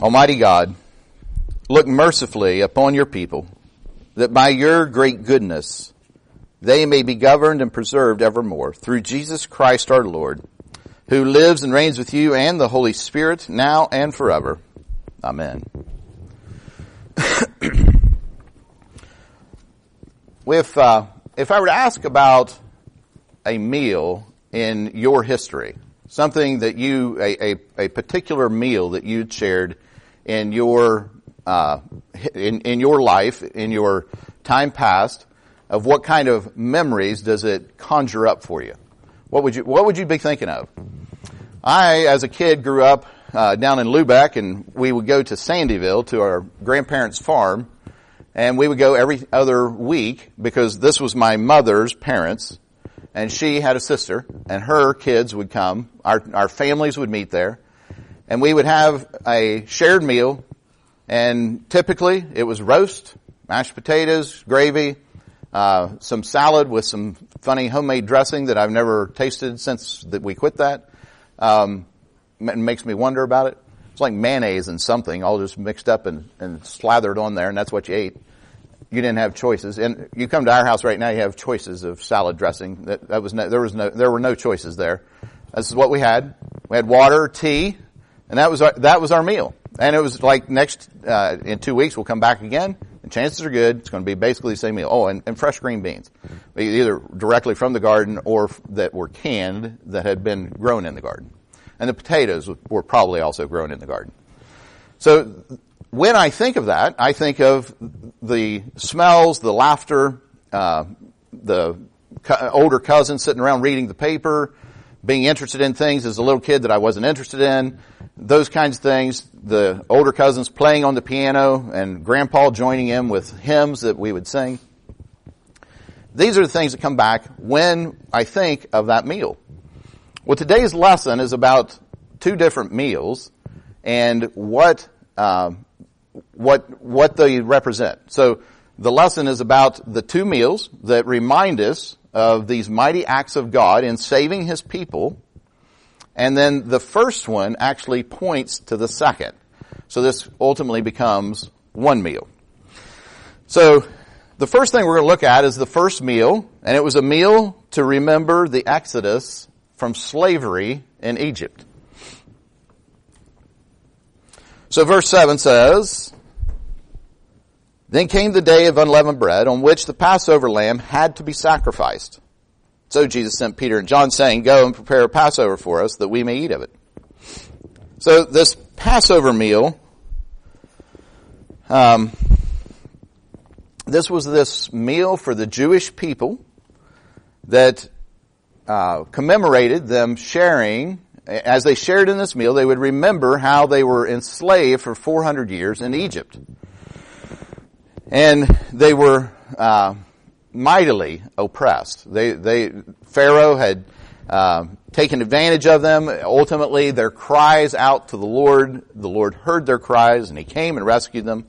Almighty God, look mercifully upon your people, that by your great goodness they may be governed and preserved evermore, through Jesus Christ our Lord, who lives and reigns with you and the Holy Spirit, now and forever. Amen. If I were to ask about a meal in your history, something that you, a particular meal that you shared in your your life, in your time past, of what kind of memories does it conjure up for you? What would you be thinking of? I, as a kid, grew up down in Lubeck, and we would go to Sandyville to our grandparents' farm, and we would go every other week because this was my mother's parents, and she had a sister, and her kids would come. Our families would meet there, and we would have a shared meal, and typically it was roast, mashed potatoes, gravy, some salad with some funny homemade dressing that I've never tasted since that we quit that. It makes me wonder about it. It's like mayonnaise and something all just mixed up and slathered on there, and that's what you ate. You didn't have choices. And you come to our house right now, you have choices of salad dressing. There were no choices there. This is what we had. We had water, tea, and that was our meal. And it was like in 2 weeks we'll come back again. Chances are good it's going to be basically the same meal. Oh, and fresh green beans, either directly from the garden or that were canned that had been grown in the garden. And the potatoes were probably also grown in the garden. So when I think of that, I think of the smells, the laughter, the older cousins sitting around reading the paper, being interested in things as a little kid that I wasn't interested in, those kinds of things, the older cousins playing on the piano and grandpa joining in with hymns that we would sing. These are the things that come back when I think of that meal. Well, today's lesson is about two different meals and what they represent. So the lesson is about the two meals that remind us of these mighty acts of God in saving his people. And then the first one actually points to the second. So this ultimately becomes one meal. So the first thing we're going to look at is the first meal. And it was a meal to remember the Exodus from slavery in Egypt. So verse 7 says, "Then came the day of unleavened bread, on which the Passover lamb had to be sacrificed. So Jesus sent Peter and John, saying, 'Go and prepare a Passover for us, that we may eat of it.'" So this Passover meal, this was this meal for the Jewish people that commemorated them sharing. As they shared in this meal, they would remember how they were enslaved for 400 years in Egypt. And they were mightily oppressed. Pharaoh had taken advantage of them. Ultimately, their cries out to the Lord heard their cries, and he came and rescued them.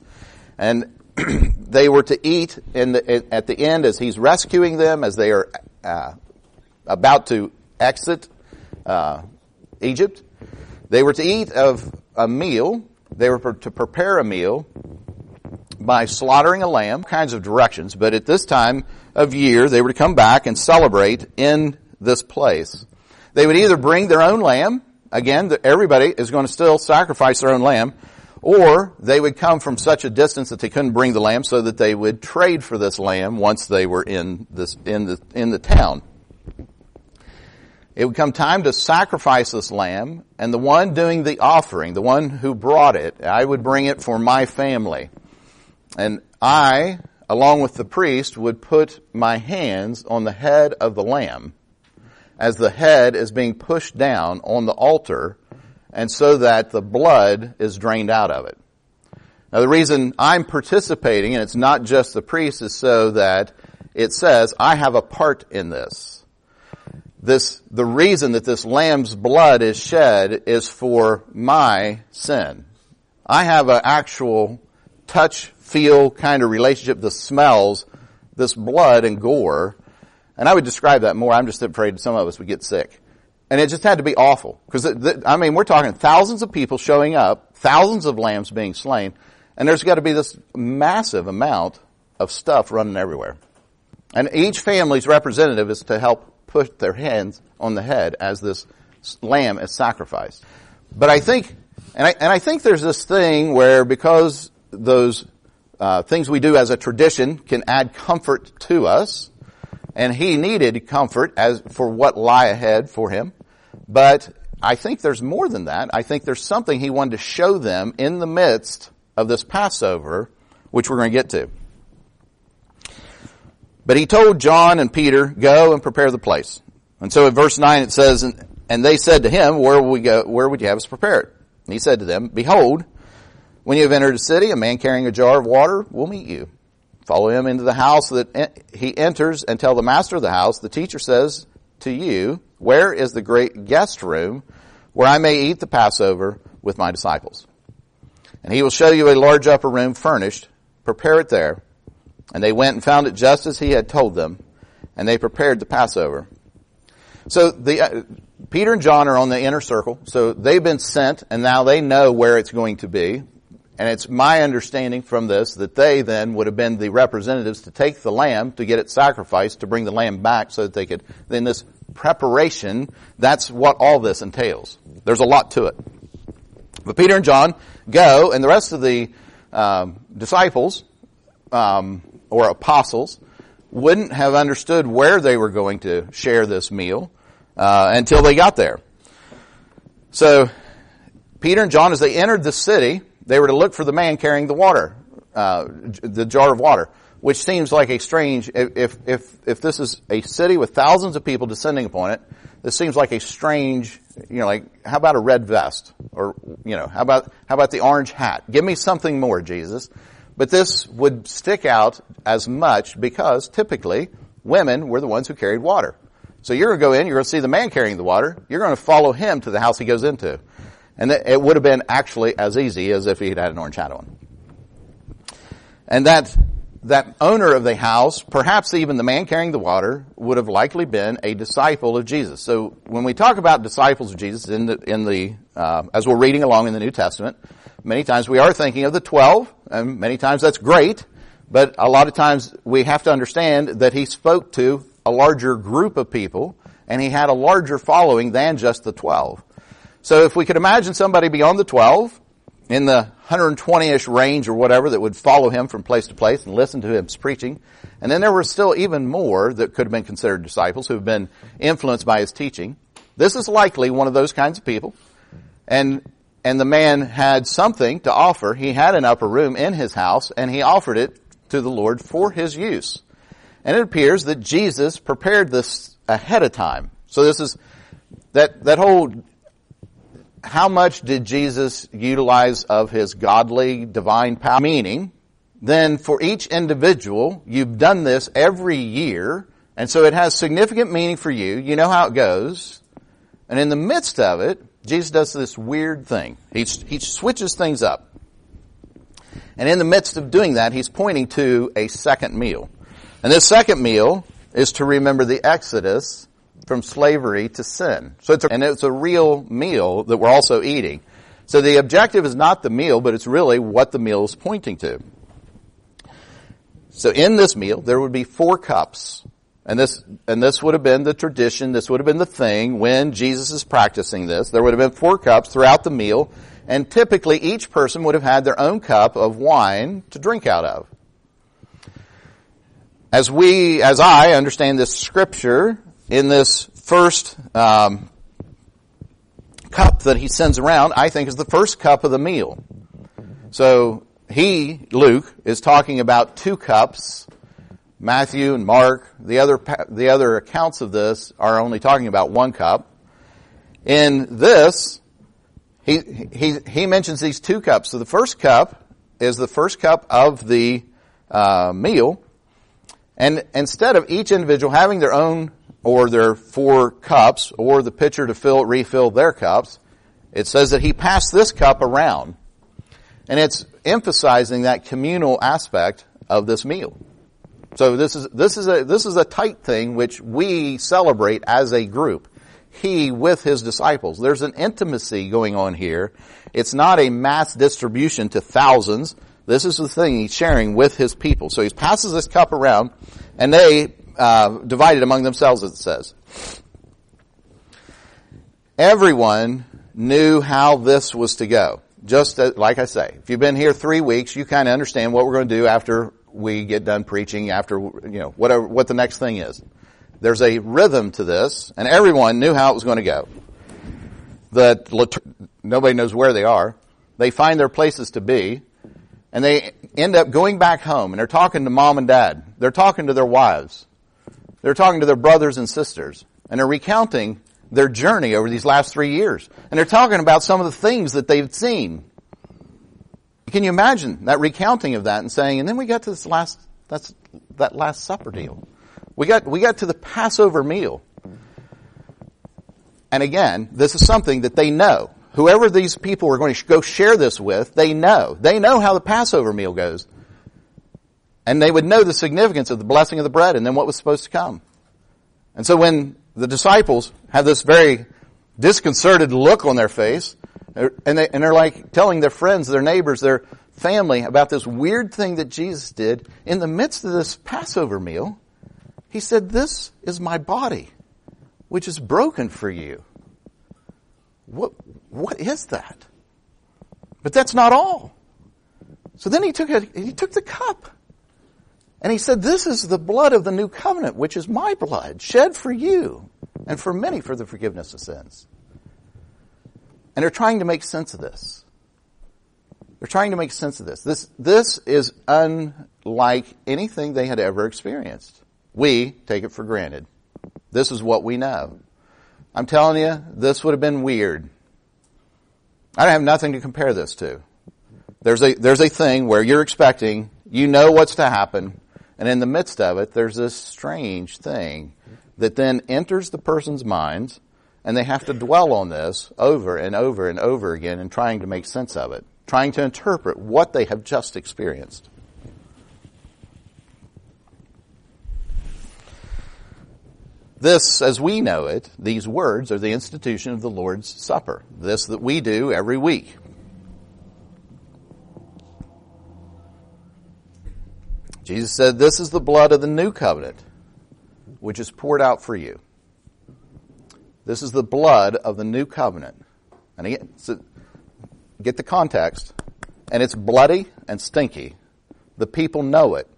And they were to eat at the end as he's rescuing them, as they are about to exit Egypt. They were to eat of a meal. They were to prepare a meal by slaughtering a lamb, kinds of directions, but at this time of year, they were to come back and celebrate in this place. They would either bring their own lamb, again, everybody is going to still sacrifice their own lamb, or they would come from such a distance that they couldn't bring the lamb, so that they would trade for this lamb once they were in the town. It would come time to sacrifice this lamb, and the one doing the offering, the one who brought it, "I would bring it for my family. And I, along with the priest, would put my hands on the head of the lamb as the head is being pushed down on the altar, and so that the blood is drained out of it." Now, the reason I'm participating, and it's not just the priest, is so that it says, I have a part in this. The reason that this lamb's blood is shed is for my sin. I have an actual touch, feel kind of relationship, the smells, this blood and gore. And I would describe that more. I'm just afraid some of us would get sick. And it just had to be awful. Because, I mean, we're talking thousands of people showing up thousands of lambs being slain, and there's got to be this massive amount of stuff running everywhere. And each family's representative is to help put their hands on the head as this lamb is sacrificed. But I think, and I think there's this thing where because those things we do as a tradition can add comfort to us, and he needed comfort as for what lie ahead for him. But I think there's more than that. I think there's something he wanted to show them in the midst of this Passover, which we're going to get to. But he told John and Peter, go and prepare the place. And so in verse 9 it says, and they said to him, where will we go? Where would you have us prepare it? And he said to them, behold, when you have entered a city, a man carrying a jar of water will meet you. Follow him into the house that he enters and tell the master of the house, the teacher says to you, where is the great guest room where I may eat the Passover with my disciples? And he will show you a large upper room furnished. Prepare it there. And they went and found it just as he had told them, and they prepared the Passover. So the Peter and John are on the inner circle, so they've been sent, and now they know where it's going to be. And it's my understanding from this that they then would have been the representatives to take the lamb, to get it sacrificed, to bring the lamb back so that they could, then this preparation, that's what all this entails. There's a lot to it. But Peter and John go, and the rest of the disciples, or apostles, wouldn't have understood where they were going to share this meal until they got there. So Peter and John, as they entered the city, they were to look for the man carrying the water, the jar of water, which seems like a strange, if this is a city with thousands of people descending upon it, this seems like a strange, like, how about a red vest? Or, how about the orange hat? Give me something more, Jesus. But this would stick out as much because typically women were the ones who carried water. So you're going to go in, you're going to see the man carrying the water, you're going to follow him to the house he goes into. And it would have been actually as easy as if he had had an orange hat on. And that owner of the house, perhaps even the man carrying the water, would have likely been a disciple of Jesus. So when we talk about disciples of Jesus as we're reading along in the New Testament, many times we are thinking of the 12, and many times that's great, but a lot of times we have to understand that he spoke to a larger group of people, and he had a larger following than just the 12. So if we could imagine somebody beyond the 12, in the 120-ish range or whatever, that would follow him from place to place and listen to him preaching, and then there were still even more that could have been considered disciples who have been influenced by his teaching. This is likely one of those kinds of people, and the man had something to offer. He had an upper room in his house, and he offered it to the Lord for his use. And it appears that Jesus prepared this ahead of time. So this is that whole, how much did Jesus utilize of his godly, divine power? Meaning, then for each individual, you've done this every year, and so it has significant meaning for you. You know how it goes. And in the midst of it, Jesus does this weird thing. He switches things up. And in the midst of doing that, he's pointing to a second meal. And this second meal is to remember the Exodus from slavery to sin. So it's a real meal that we're also eating. So the objective is not the meal, but it's really what the meal is pointing to. So in this meal, there would be 4 cups. And this would have been the tradition, this would have been the thing when Jesus is practicing this. There would have been 4 cups throughout the meal, and typically each person would have had their own cup of wine to drink out of. As I understand this scripture, in this first cup that he sends around, I think is the first cup of the meal. So Luke, is talking about 2 cups. Matthew and Mark, the other accounts of this are only talking about 1 cup. In this, he mentions these 2 cups. So the first cup is the first cup of the meal, and instead of each individual having their own or their 4 cups or the pitcher to refill their cups, it says that he passed this cup around, and it's emphasizing that communal aspect of this meal. So this is a tight thing which we celebrate as a group. he with his disciples. There's an intimacy going on here. It's not a mass distribution to thousands. This is the thing he's sharing with his people. So he passes this cup around, and they divide it among themselves, it says. Everyone knew how this was to go. Just as, like I say, if you've been here 3 weeks, you kind of understand what we're going to do after we get done preaching, after, whatever, what the next thing is. There's a rhythm to this, and everyone knew how it was going to go. Nobody knows where they are. They find their places to be, and they end up going back home, and they're talking to mom and dad. They're talking to their wives. They're talking to their brothers and sisters, and they're recounting their journey over these last 3 years. And they're talking about some of the things that they've seen. Can you imagine that recounting of that and saying, and then we got to that last supper deal. We got to the Passover meal. And again, this is something that they know. Whoever these people are going to go share this with, they know. They know how the Passover meal goes. And they would know the significance of the blessing of the bread and then what was supposed to come. And so when the disciples have this very disconcerted look on their face, and they're like telling their friends, their neighbors, their family about this weird thing that Jesus did in the midst of this Passover meal. He said, "This is my body, which is broken for you." What is that? But that's not all. So then he took the cup, and he said, "This is the blood of the new covenant, which is my blood, shed for you and for many for the forgiveness of sins." And they're trying to make sense of this. They're trying to make sense of this. This is unlike anything they had ever experienced. We take it for granted. This is what we know. I'm telling you, this would have been weird. I have nothing to compare this to. There's a thing where you're expecting, you know what's to happen, and in the midst of it, there's this strange thing that then enters the person's minds, and they have to dwell on this over and over and over again and trying to make sense of it, trying to interpret what they have just experienced. This, as we know it, these words are the institution of the Lord's Supper. This that we do every week. Jesus said, "This is the blood of the new covenant, which is poured out for you." This is the blood of the new covenant. And again, so get the context. And it's bloody and stinky. The people know it.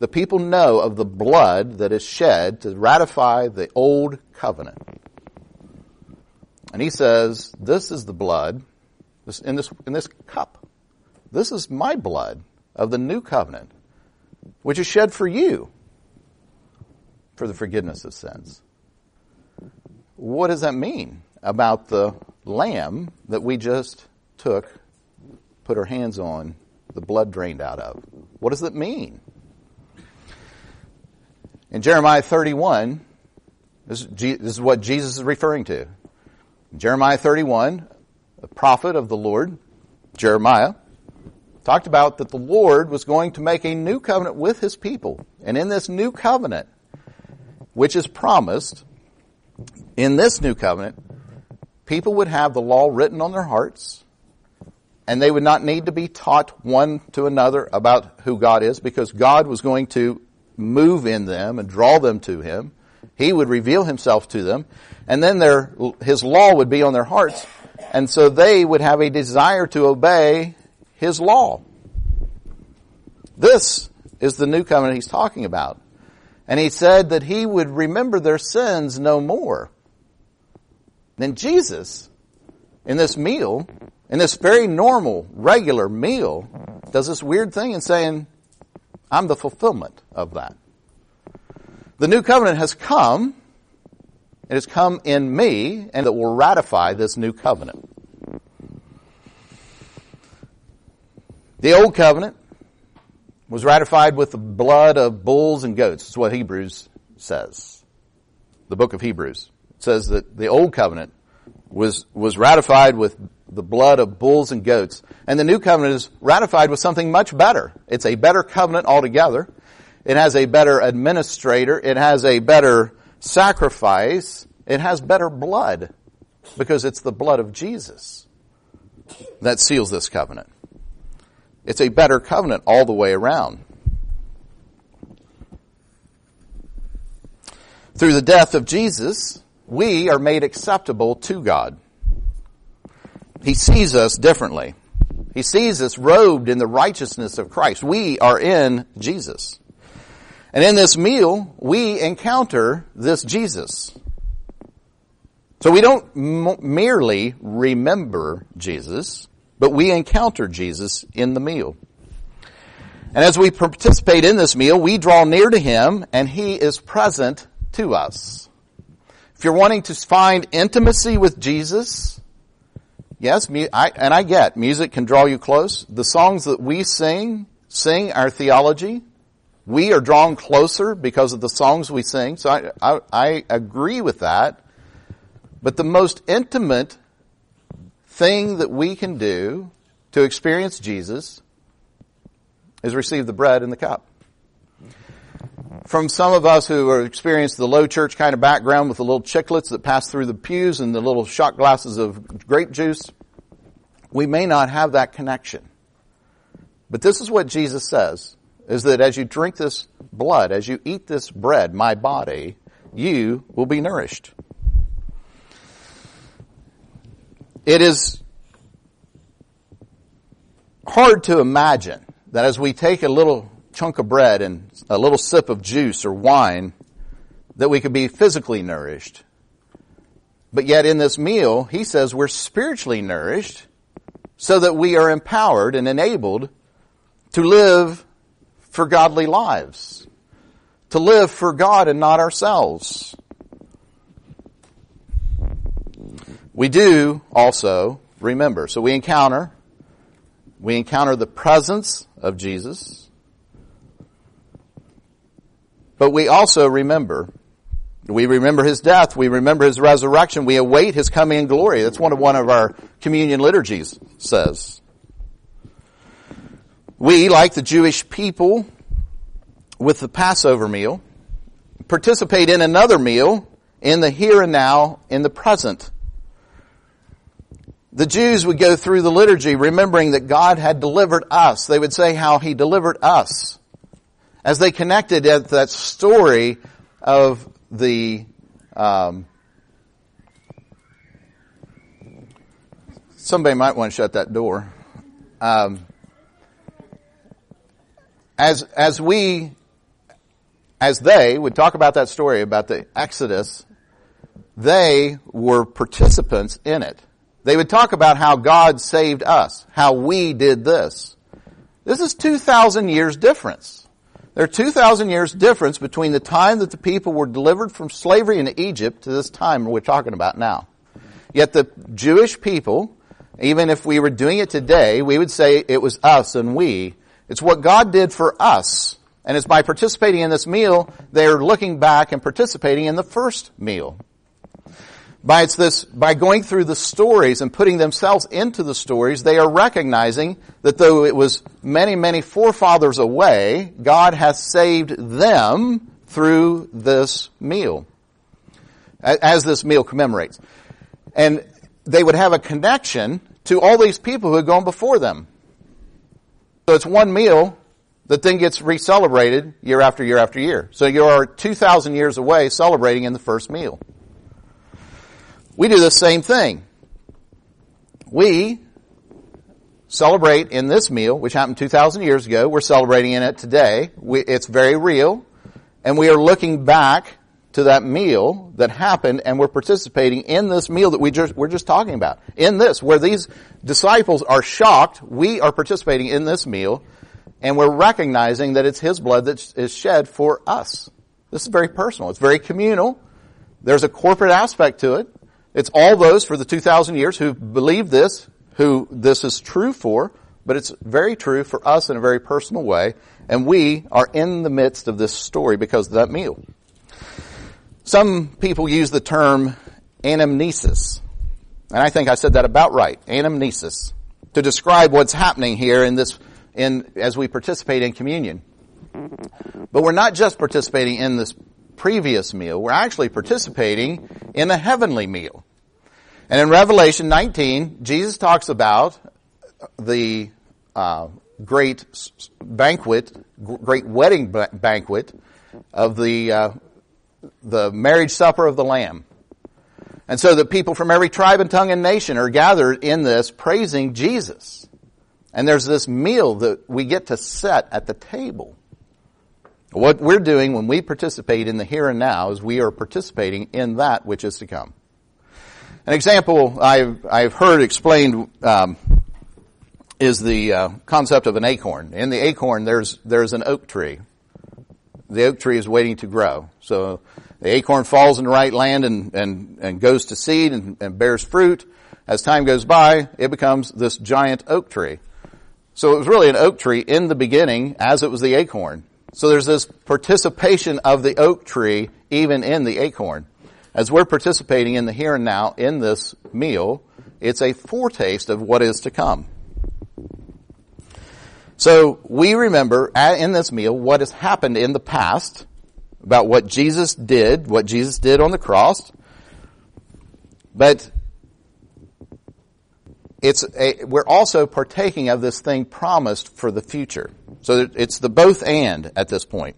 The people know of the blood that is shed to ratify the old covenant. And he says, "This is the blood in this cup. This is my blood of the new covenant, which is shed for you for the forgiveness of sins." What does that mean about the lamb that we just put our hands on, the blood drained out of? What does that mean? In Jeremiah 31, this is what Jesus is referring to. In Jeremiah 31, the prophet of the Lord, Jeremiah, talked about that the Lord was going to make a new covenant with his people. And in this new covenant, which is promised, in this new covenant, people would have the law written on their hearts, and they would not need to be taught one to another about who God is, because God was going to move in them and draw them to him. He would reveal himself to them, and then his law would be on their hearts, and so they would have a desire to obey his law. This is the new covenant he's talking about. And he said that he would remember their sins no more. Then Jesus, in this meal, in this very normal, regular meal, does this weird thing in saying, "I'm the fulfillment of that." The new covenant has come. It has come in me, and it will ratify this new covenant. The old covenant was ratified with the blood of bulls and goats. That's what Hebrews says. The book of Hebrews says that the old covenant was ratified with the blood of bulls and goats. And the new covenant is ratified with something much better. It's a better covenant altogether. It has a better administrator. It has a better sacrifice. It has better blood because it's the blood of Jesus that seals this covenant. It's a better covenant all the way around. Through the death of Jesus, we are made acceptable to God. He sees us differently. He sees us robed in the righteousness of Christ. We are in Jesus. And in this meal, we encounter this Jesus. So we don't merely remember Jesus, but we encounter Jesus in the meal. And as we participate in this meal, we draw near to him, and he is present to us. If you're wanting to find intimacy with Jesus, yes, I get music can draw you close. The songs that we sing our theology. We are drawn closer because of the songs we sing. So I agree with that. But the most intimate thing that we can do to experience Jesus is receive the bread and the cup. From some of us who have experienced the low church kind of background with the little chiclets that pass through the pews and the little shot glasses of grape juice, we may not have that connection. But this is what Jesus says, is that as you drink this blood, as you eat this bread, my body, you will be nourished. It is hard to imagine that as we take a little chunk of bread and a little sip of juice or wine, that we could be physically nourished. But yet in this meal, he says we're spiritually nourished so that we are empowered and enabled to live for godly lives, to live for God and not ourselves. We do also remember. So we encounter the presence of Jesus. But we also remember. We remember his death. We remember his resurrection. We await his coming in glory. That's one of our communion liturgies says. We, like the Jewish people with the Passover meal, participate in another meal in the here and now, in the present. The Jews would go through the liturgy remembering that God had delivered us. They would say how he delivered us. As they connected at that story of the somebody might want to shut that door. As they would talk about that story about the Exodus, they were participants in it. They would talk about how God saved us, how we did this. This is 2,000 years difference. There are 2,000 years difference between the time that the people were delivered from slavery in Egypt to this time we're talking about now. Yet the Jewish people, even if we were doing it today, we would say it was us and we. It's what God did for us. And it's by participating in this meal, they're looking back and participating in the first meal. By going through the stories and putting themselves into the stories, they are recognizing that though it was many, many forefathers away, God has saved them through this meal, as this meal commemorates. And they would have a connection to all these people who had gone before them. So it's one meal that then gets re-celebrated year after year after year. So you are 2,000 years away celebrating in the first meal. We do the same thing. We celebrate in this meal, which happened 2,000 years ago. We're celebrating in it today. It's very real. And we are looking back to that meal that happened, and we're participating in this meal that we're just talking about. In this, where these disciples are shocked, we are participating in this meal, and we're recognizing that it's his blood that is shed for us. This is very personal. It's very communal. There's a corporate aspect to it. It's all those for the 2,000 years who believe this, who this is true for, but it's very true for us in a very personal way, and we are in the midst of this story because of that meal. Some people use the term anamnesis, and I think I said that about right, anamnesis, to describe what's happening here as we participate in communion. But we're not just participating in this previous meal. We're actually participating in the heavenly meal. And in Revelation 19, Jesus talks about the great banquet, great wedding banquet of the marriage supper of the Lamb. And so the people from every tribe and tongue and nation are gathered in this praising Jesus. And there's this meal that we get to set at the table. What we're doing when we participate in the here and now is we are participating in that which is to come. An example I've heard explained is the concept of an acorn. In the acorn, there's an oak tree. The oak tree is waiting to grow. So the acorn falls in the right land and goes to seed and bears fruit. As time goes by, it becomes this giant oak tree. So it was really an oak tree in the beginning as it was the acorn. So there's this participation of the oak tree even in the acorn. As we're participating in the here and now in this meal, it's a foretaste of what is to come. So we remember in this meal what has happened in the past about what Jesus did on the cross. But we're also partaking of this thing promised for the future. So it's the both and at this point.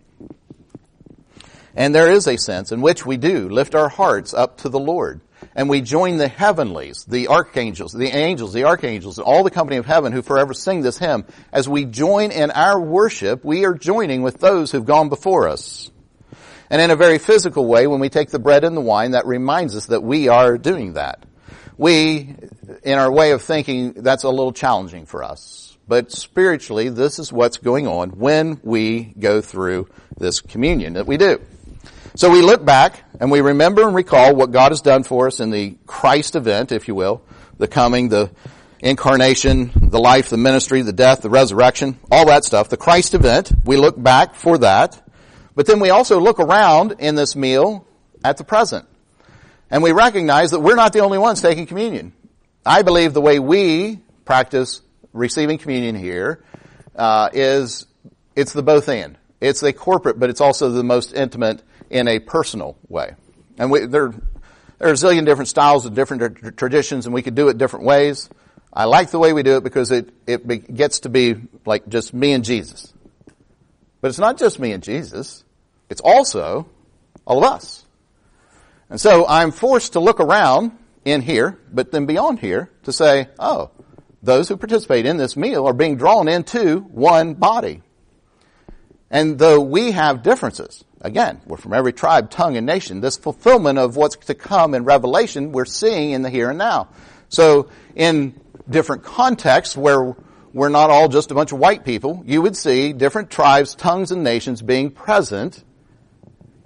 And there is a sense in which we do lift our hearts up to the Lord. And we join the heavenlies, the archangels, the angels, the archangels, and all the company of heaven who forever sing this hymn. As we join in our worship, we are joining with those who've gone before us. And in a very physical way, when we take the bread and the wine, that reminds us that we are doing that. We, in our way of thinking, that's a little challenging for us. But spiritually, this is what's going on when we go through this communion that we do. So we look back and we remember and recall what God has done for us in the Christ event, if you will, the coming, the incarnation, the life, the ministry, the death, the resurrection, all that stuff. The Christ event, we look back for that. But then we also look around in this meal at the present. And we recognize that we're not the only ones taking communion. I believe the way we practice receiving communion here is it's the both and. It's a corporate, but it's also the most intimate in a personal way. And there are a zillion different styles and different traditions, and we could do it different ways. I like the way we do it because it gets to be like just me and Jesus. But it's not just me and Jesus. It's also all of us. And so I'm forced to look around in here, but then beyond here, to say, oh, those who participate in this meal are being drawn into one body. And though we have differences, again, we're from every tribe, tongue, and nation, this fulfillment of what's to come in Revelation we're seeing in the here and now. So in different contexts where we're not all just a bunch of white people, you would see different tribes, tongues, and nations being present.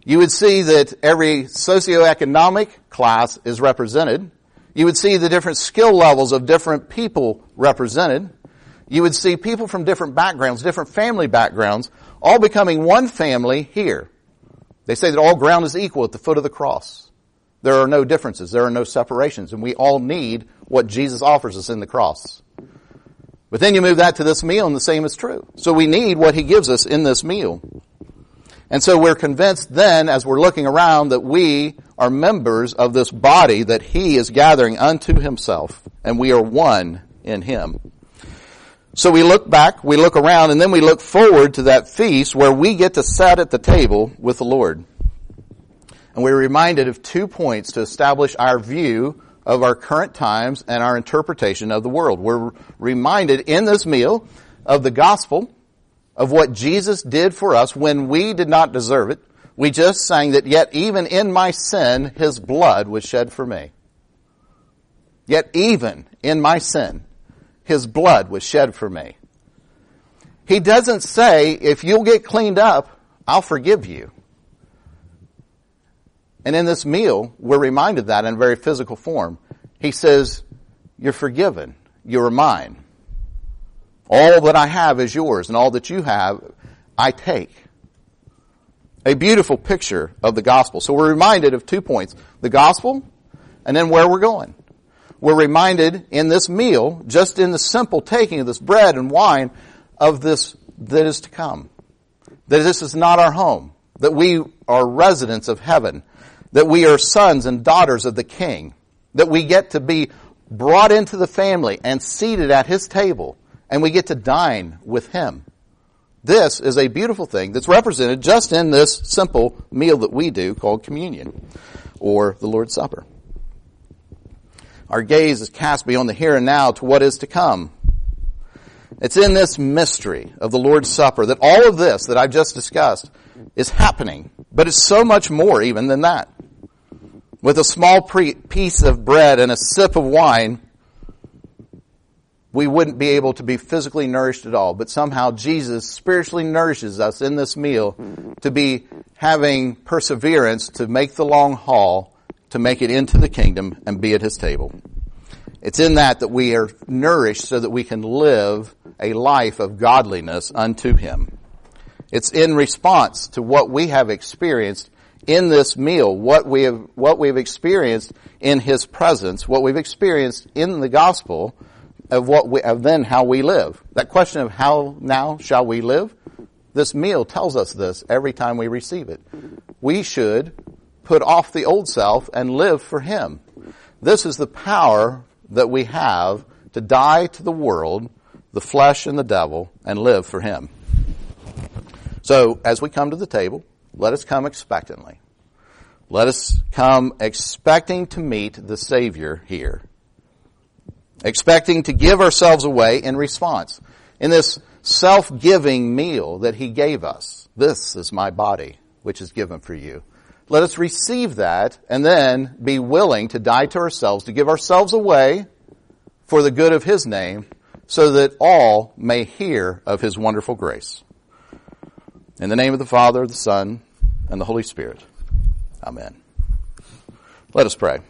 You would see that every socioeconomic class is represented. You would see the different skill levels of different people represented. You would see people from different backgrounds, different family backgrounds, all becoming one family here. They say that all ground is equal at the foot of the cross. There are no differences. There are no separations. And we all need what Jesus offers us in the cross. But then you move that to this meal, and the same is true. So we need what he gives us in this meal. And so we're convinced then, as we're looking around, that we are members of this body that he is gathering unto himself. And we are one in him. So we look back, we look around, and then we look forward to that feast where we get to sit at the table with the Lord. And we're reminded of 2 points to establish our view of our current times and our interpretation of the world. We're reminded in this meal of the gospel, of what Jesus did for us when we did not deserve it. We just sang that, yet even in my sin, his blood was shed for me. Yet even in my sin, his blood was shed for me. He doesn't say, if you'll get cleaned up, I'll forgive you. And in this meal, we're reminded that in a very physical form. He says, you're forgiven. You're mine. All that I have is yours, and all that you have, I take. A beautiful picture of the gospel. So we're reminded of 2 points. The gospel, and then where we're going. We're reminded in this meal, just in the simple taking of this bread and wine, of this that is to come. That this is not our home. that we are residents of heaven, that we are sons and daughters of the King, that we get to be brought into the family and seated at his table, and we get to dine with him. This is a beautiful thing that's represented just in this simple meal that we do called communion or the Lord's Supper. Our gaze is cast beyond the here and now to what is to come. It's in this mystery of the Lord's Supper that all of this that I've just discussed is happening, but it's so much more even than that. With a small piece of bread and a sip of wine, we wouldn't be able to be physically nourished at all, but somehow Jesus spiritually nourishes us in this meal to be having perseverance to make the long haul, to make it into the kingdom and be at his table. It's in that that we are nourished so that we can live a life of godliness unto him. It's in response to what we have experienced in this meal, what we've experienced in his presence, what we've experienced in the gospel, how we live. That question of how now shall we live? This meal tells us this every time we receive it. We should put off the old self and live for him. This is the power that we have to die to the world, the flesh and the devil, and live for him. So as we come to the table, let us come expectantly. Let us come expecting to meet the Savior here, expecting to give ourselves away in response. In this self-giving meal that he gave us, this is my body, which is given for you. Let us receive that and then be willing to die to ourselves, to give ourselves away for the good of his name, so that all may hear of his wonderful grace. In the name of the Father, the Son, and the Holy Spirit. Amen. Let us pray.